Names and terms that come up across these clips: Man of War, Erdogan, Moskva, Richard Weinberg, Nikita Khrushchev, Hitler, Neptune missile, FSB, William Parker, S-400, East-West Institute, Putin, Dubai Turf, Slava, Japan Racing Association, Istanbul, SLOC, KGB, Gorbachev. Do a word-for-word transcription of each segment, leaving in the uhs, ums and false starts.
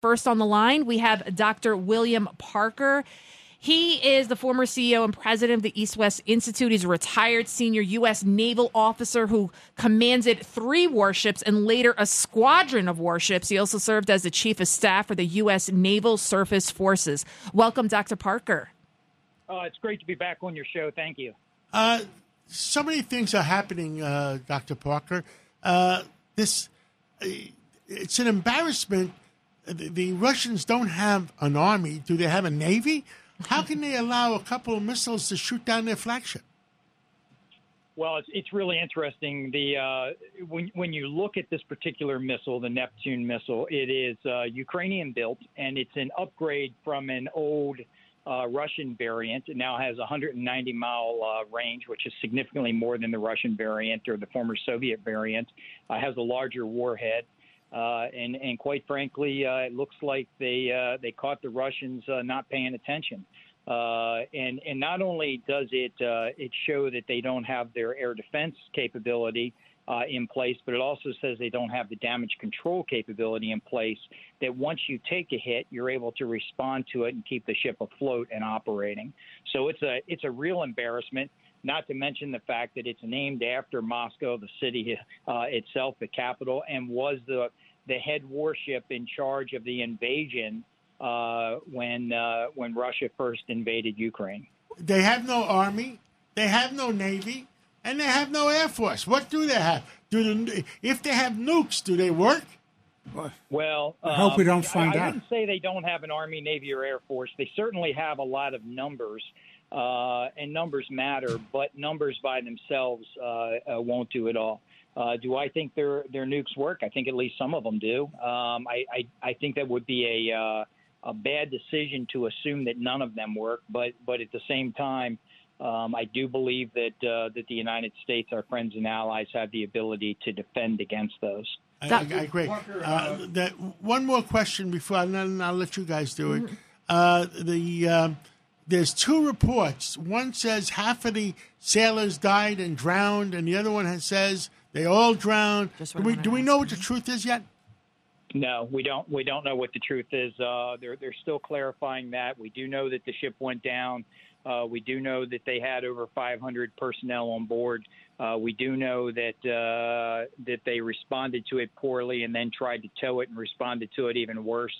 First on the line, we have Doctor William Parker. He is the former C E O and president of the East-West Institute. He's a retired senior U S naval officer who commanded three warships and later a squadron of warships. He also served as the chief of staff for the U S Naval Surface Forces. Welcome, Doctor Parker. Oh, it's great to be back on your show. Thank you. Uh, so many things are happening, uh, Doctor Parker. Uh, this uh, it's an embarrassment. The Russians don't have an army. Do they have a navy? How can they allow a couple of missiles to shoot down their flagship? Well, it's it's really interesting. The uh, when when you look at this particular missile, the Neptune missile, it is uh, Ukrainian built, and it's an upgrade from an old uh, Russian variant. It now has one hundred ninety mile uh, range, which is significantly more than the Russian variant or the former Soviet variant. Uh, it has a larger warhead. Uh, and, and quite frankly, uh, it looks like they uh, they caught the Russians uh, not paying attention. Uh, and and not only does it uh, it show that they don't have their air defense capability uh, in place, but it also says they don't have the damage control capability in place. That once you take a hit, you're able to respond to it and keep the ship afloat and operating. So it's a it's a real embarrassment. Not to mention the fact that it's named after Moscow, the city uh, itself, the capital, and was the the head warship in charge of the invasion uh, when uh, when Russia first invaded Ukraine. They have no army, they have no navy, and they have no air force. What do they have? Do they, if they have nukes, do they work? Well, I hope um, we don't find I, out. I wouldn't say they don't have an army, navy, or air force. They certainly have a lot of numbers. Uh, and numbers matter, but numbers by themselves uh, uh, won't do it all. Uh, do I think their their nukes work? I think at least some of them do. Um, I, I I think that would be a uh, a bad decision to assume that none of them work. But but at the same time, um, I do believe that uh, that the United States, our friends and allies, have the ability to defend against those. I, I, I agree. Uh, that one more question before I, and I'll let you guys do it. Uh, the um, There's two reports. One says half of the sailors died and drowned, and the other one says they all drowned. Do we, do we know what the truth is yet? No, we don't. We don't know what the truth is. Uh, they're, they're still clarifying that. We do know that the ship went down. Uh, we do know that they had over five hundred personnel on board. Uh, we do know that uh, that they responded to it poorly and then tried to tow it and responded to it even worse.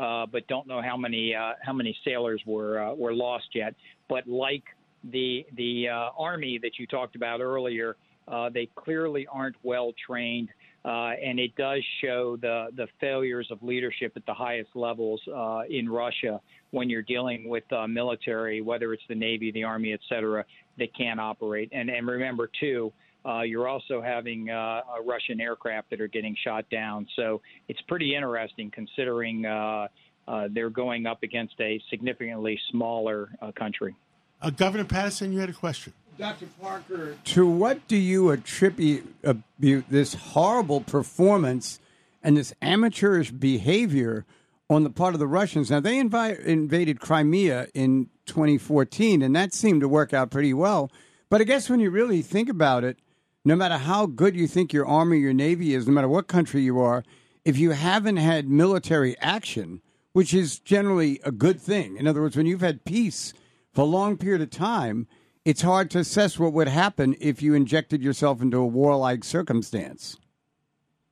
Uh, but don't know how many uh, how many sailors were uh, were lost yet. But like the the uh, army that you talked about earlier, uh, they clearly aren't well trained, uh, and it does show the the failures of leadership at the highest levels uh, in Russia when you're dealing with uh, military, whether it's the Navy, the Army, et cetera, that can't operate. And and remember too. Uh, you're also having uh, Russian aircraft that are getting shot down. So it's pretty interesting considering uh, uh, they're going up against a significantly smaller uh, country. Uh, Governor Patterson, you had a question. Doctor Parker, to what do you attribute uh, this horrible performance and this amateurish behavior on the part of the Russians? Now, they inv- invaded Crimea in twenty fourteen, and that seemed to work out pretty well. But I guess when you really think about it, no matter how good you think your army, your navy is, no matter what country you are, if you haven't had military action, which is generally a good thing. In other words, when you've had peace for a long period of time, it's hard to assess what would happen if you injected yourself into a warlike circumstance.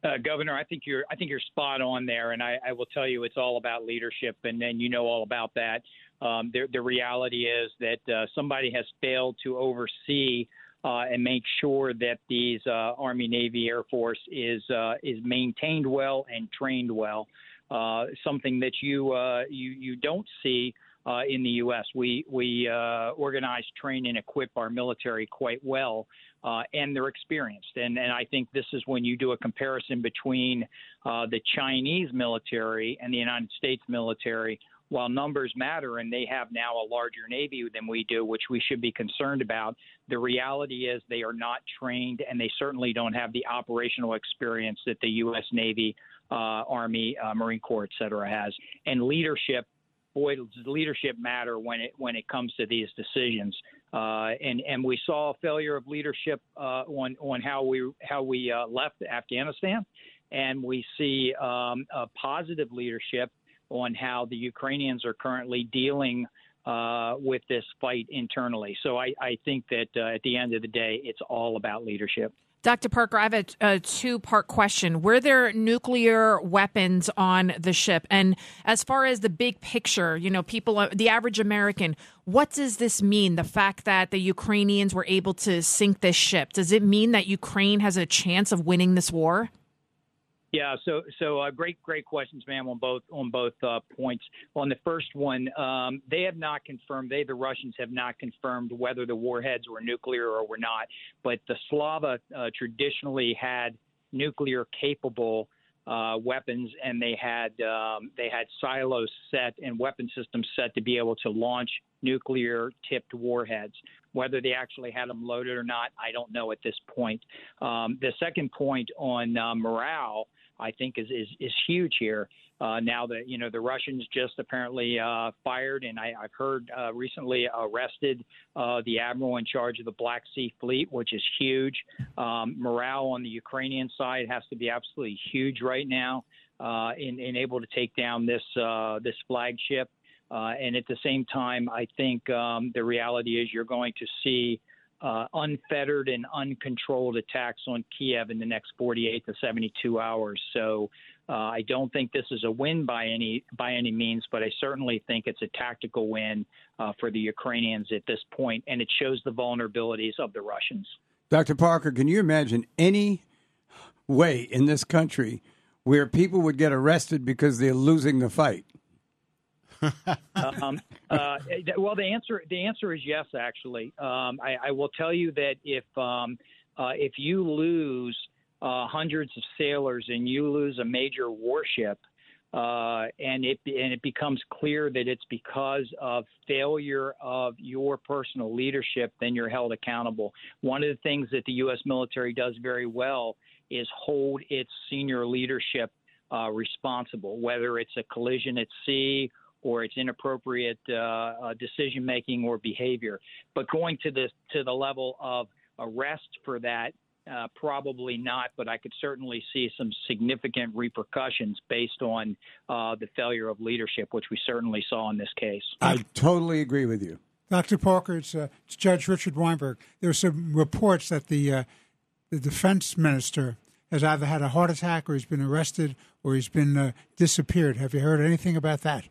Uh, Governor, I think you're I think you're spot on there. And I, I will tell you it's all about leadership. And then you know all about that. Um, the, the reality is that uh, somebody has failed to oversee Uh, and make sure that these uh, Army, Navy, Air Force is uh, is maintained well and trained well. Uh, something that you uh, you you don't see uh, in the U S We we uh, organize, train, and equip our military quite well, uh, and they're experienced. And and I think this is when you do a comparison between uh, the Chinese military and the United States military. While numbers matter and they have now a larger navy than we do, which we should be concerned about, the reality is they are not trained and they certainly don't have the operational experience that the U S. Navy, uh, Army, uh, Marine Corps, et cetera, has. And leadership, boy, does leadership matter when it when it comes to these decisions. Uh, and and we saw a failure of leadership uh, on on how we how we uh, left Afghanistan, and we see um, a positive leadership. on how the Ukrainians are currently dealing uh, with this fight internally. So I, I think that uh, at the end of the day, it's all about leadership. Doctor Parker, I have a, a two-part question. Were there nuclear weapons on the ship? And as far as the big picture, you know, people, the average American, what does this mean, the fact that the Ukrainians were able to sink this ship? Does it mean that Ukraine has a chance of winning this war? Yeah, so so uh, great, great questions, ma'am, on both on both uh, points. On the first one, um, they have not confirmed, they, the Russians, have not confirmed whether the warheads were nuclear or were not. But the Slava uh, traditionally had nuclear-capable uh, weapons, and they had um, they had silos set and weapon systems set to be able to launch nuclear-tipped warheads. Whether they actually had them loaded or not, I don't know at this point. Um, the second point on uh, morale, I think, is is, is huge here. Uh, now that, you know, the Russians just apparently uh, fired, and I, I've heard uh, recently arrested uh, the admiral in charge of the Black Sea Fleet, which is huge. Um, morale on the Ukrainian side has to be absolutely huge right now uh, in, in able to take down this uh, this flagship. Uh, and at the same time, I think um, the reality is you're going to see uh, unfettered and uncontrolled attacks on Kiev in the next forty-eight to seventy-two hours. So uh, I don't think this is a win by any by any means, but I certainly think it's a tactical win uh, for the Ukrainians at this point, and it shows the vulnerabilities of the Russians. Doctor Parker, can you imagine any way in this country where people would get arrested because they're losing the fight? um, uh, well, the answer the answer is yes, actually. Um, I, I will tell you that if um, uh, if you lose uh, hundreds of sailors and you lose a major warship, uh, and it and it becomes clear that it's because of failure of your personal leadership, then you're held accountable. One of the things that the U S military does very well is hold its senior leadership uh, responsible, whether it's a collision at sea or it's inappropriate uh, uh, decision making or behavior. But going to the to the level of arrest for that, uh, probably not. But I could certainly see some significant repercussions based on uh, the failure of leadership, which we certainly saw in this case. I totally agree with you, Doctor Parker. It's, uh, it's Judge Richard Weinberg. There's some reports that the uh, the defense minister has either had a heart attack, or he's been arrested, or he's been uh, disappeared. Have you heard anything about that?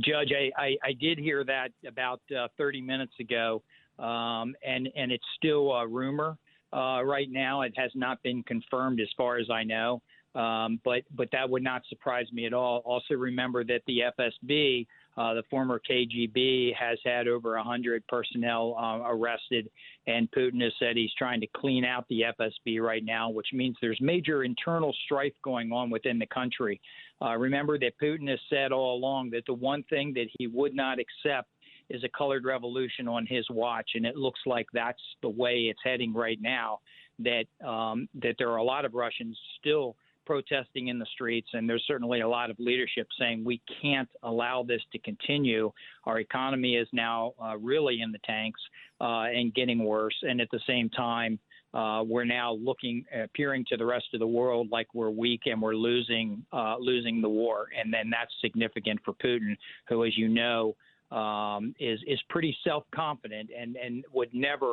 Judge, I, I, I did hear that about uh, thirty minutes ago, um, and, and it's still a rumor uh, right now. It has not been confirmed as far as I know, um, but, but that would not surprise me at all. Also remember that the F S B, uh, the former K G B, has had over one hundred personnel uh, arrested, and Putin has said he's trying to clean out the F S B right now, which means there's major internal strife going on within the country. Uh, remember that Putin has said all along that the one thing that he would not accept is a colored revolution on his watch, and it looks like that's the way it's heading right now, that um, that there are a lot of Russians still protesting in the streets, and there's certainly a lot of leadership saying we can't allow this to continue. Our economy is now uh, really in the tanks uh, and getting worse, and at the same time, Uh, we're now looking, appearing to the rest of the world like we're weak and we're losing, uh, losing the war, and then that's significant for Putin, who, as you know, um, is is pretty self-confident and and would never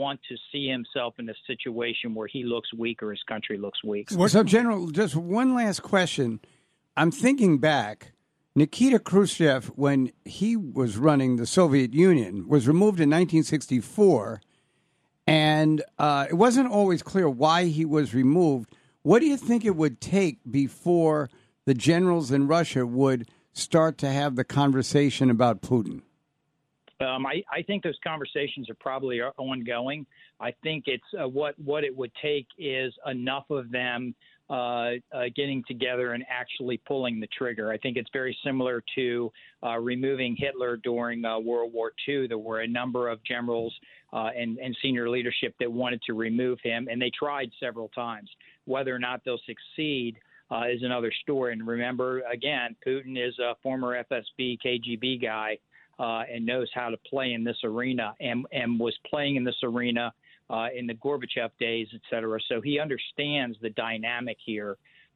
want to see himself in a situation where he looks weak or his country looks weak. So, General, just one last question. I'm thinking back. Nikita Khrushchev, when he was running the Soviet Union, was removed in nineteen sixty-four. And uh, it wasn't always clear why he was removed. What do you think it would take before the generals in Russia would start to have the conversation about Putin? Um, I, I think those conversations are probably ongoing. I think it's uh, what what it would take is enough of them Uh, uh, getting together and actually pulling the trigger. I think it's very similar to uh, removing Hitler during uh, World War Two. There were a number of generals uh, and, and senior leadership that wanted to remove him, and they tried several times. Whether or not they'll succeed uh, is another story. And remember, again, Putin is a former F S B, K G B guy uh, and knows how to play in this arena and, and was playing in this arena Uh, in the Gorbachev days, et cetera. So he understands the dynamic here.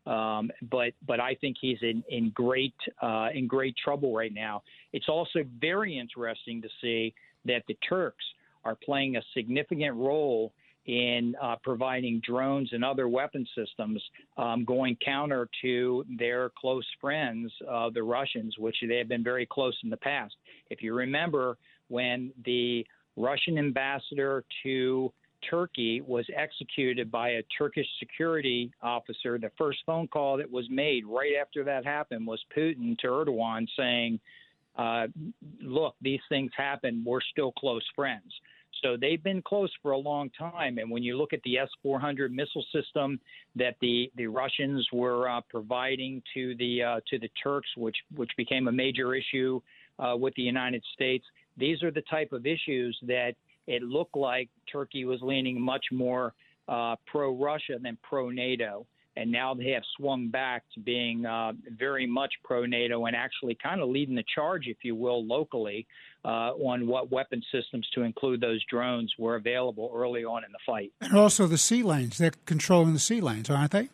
Um, but but I think he's in in great uh, in great trouble right now. It's also very interesting to see that the Turks are playing a significant role in uh, providing drones and other weapon systems, um, going counter to their close friends, uh, the Russians, which they have been very close in the past. If you remember, when the Russian ambassador to Turkey was executed by a Turkish security officer, the first phone call that was made right after that happened was Putin to Erdogan saying, uh, look, these things happen. We're still close friends. So they've been close for a long time. And when you look at the S four hundred missile system that the, the Russians were uh, providing to the uh, to the Turks, which, which became a major issue uh, with the United States, these are the type of issues that it looked like Turkey was leaning much more uh, pro-Russia than pro-NATO. And now they have swung back to being uh, very much pro-NATO and actually kind of leading the charge, if you will, locally uh, on what weapon systems, to include those drones, were available early on in the fight. And also the sea lanes. They're controlling the sea lanes, aren't they?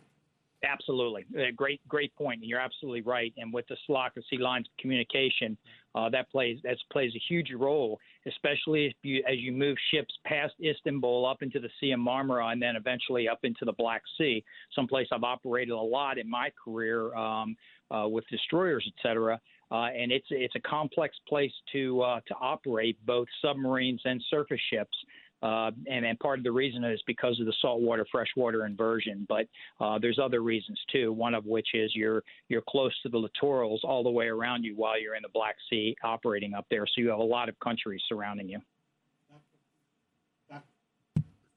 Absolutely. Uh, great, great point. And you're absolutely right. And with the S L O C, the sea lines of communication, uh, that plays that plays a huge role, especially if you, as you move ships past Istanbul up into the Sea of Marmara and then eventually up into the Black Sea, someplace I've operated a lot in my career um, uh, with destroyers, et cetera. Uh, and it's it's a complex place to uh, to operate, both submarines and surface ships. Uh, and, and part of the reason is because of the saltwater freshwater inversion, but uh, there's other reasons too. One of which is you're you're close to the littorals all the way around you while you're in the Black Sea operating up there, so you have a lot of countries surrounding you.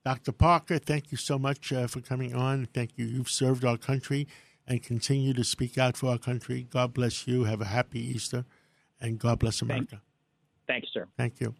Doctor Parker, thank you so much uh, for coming on. Thank you. You've served our country and continue to speak out for our country. God bless you. Have a happy Easter, and God bless America. Thank you, sir. Thank you.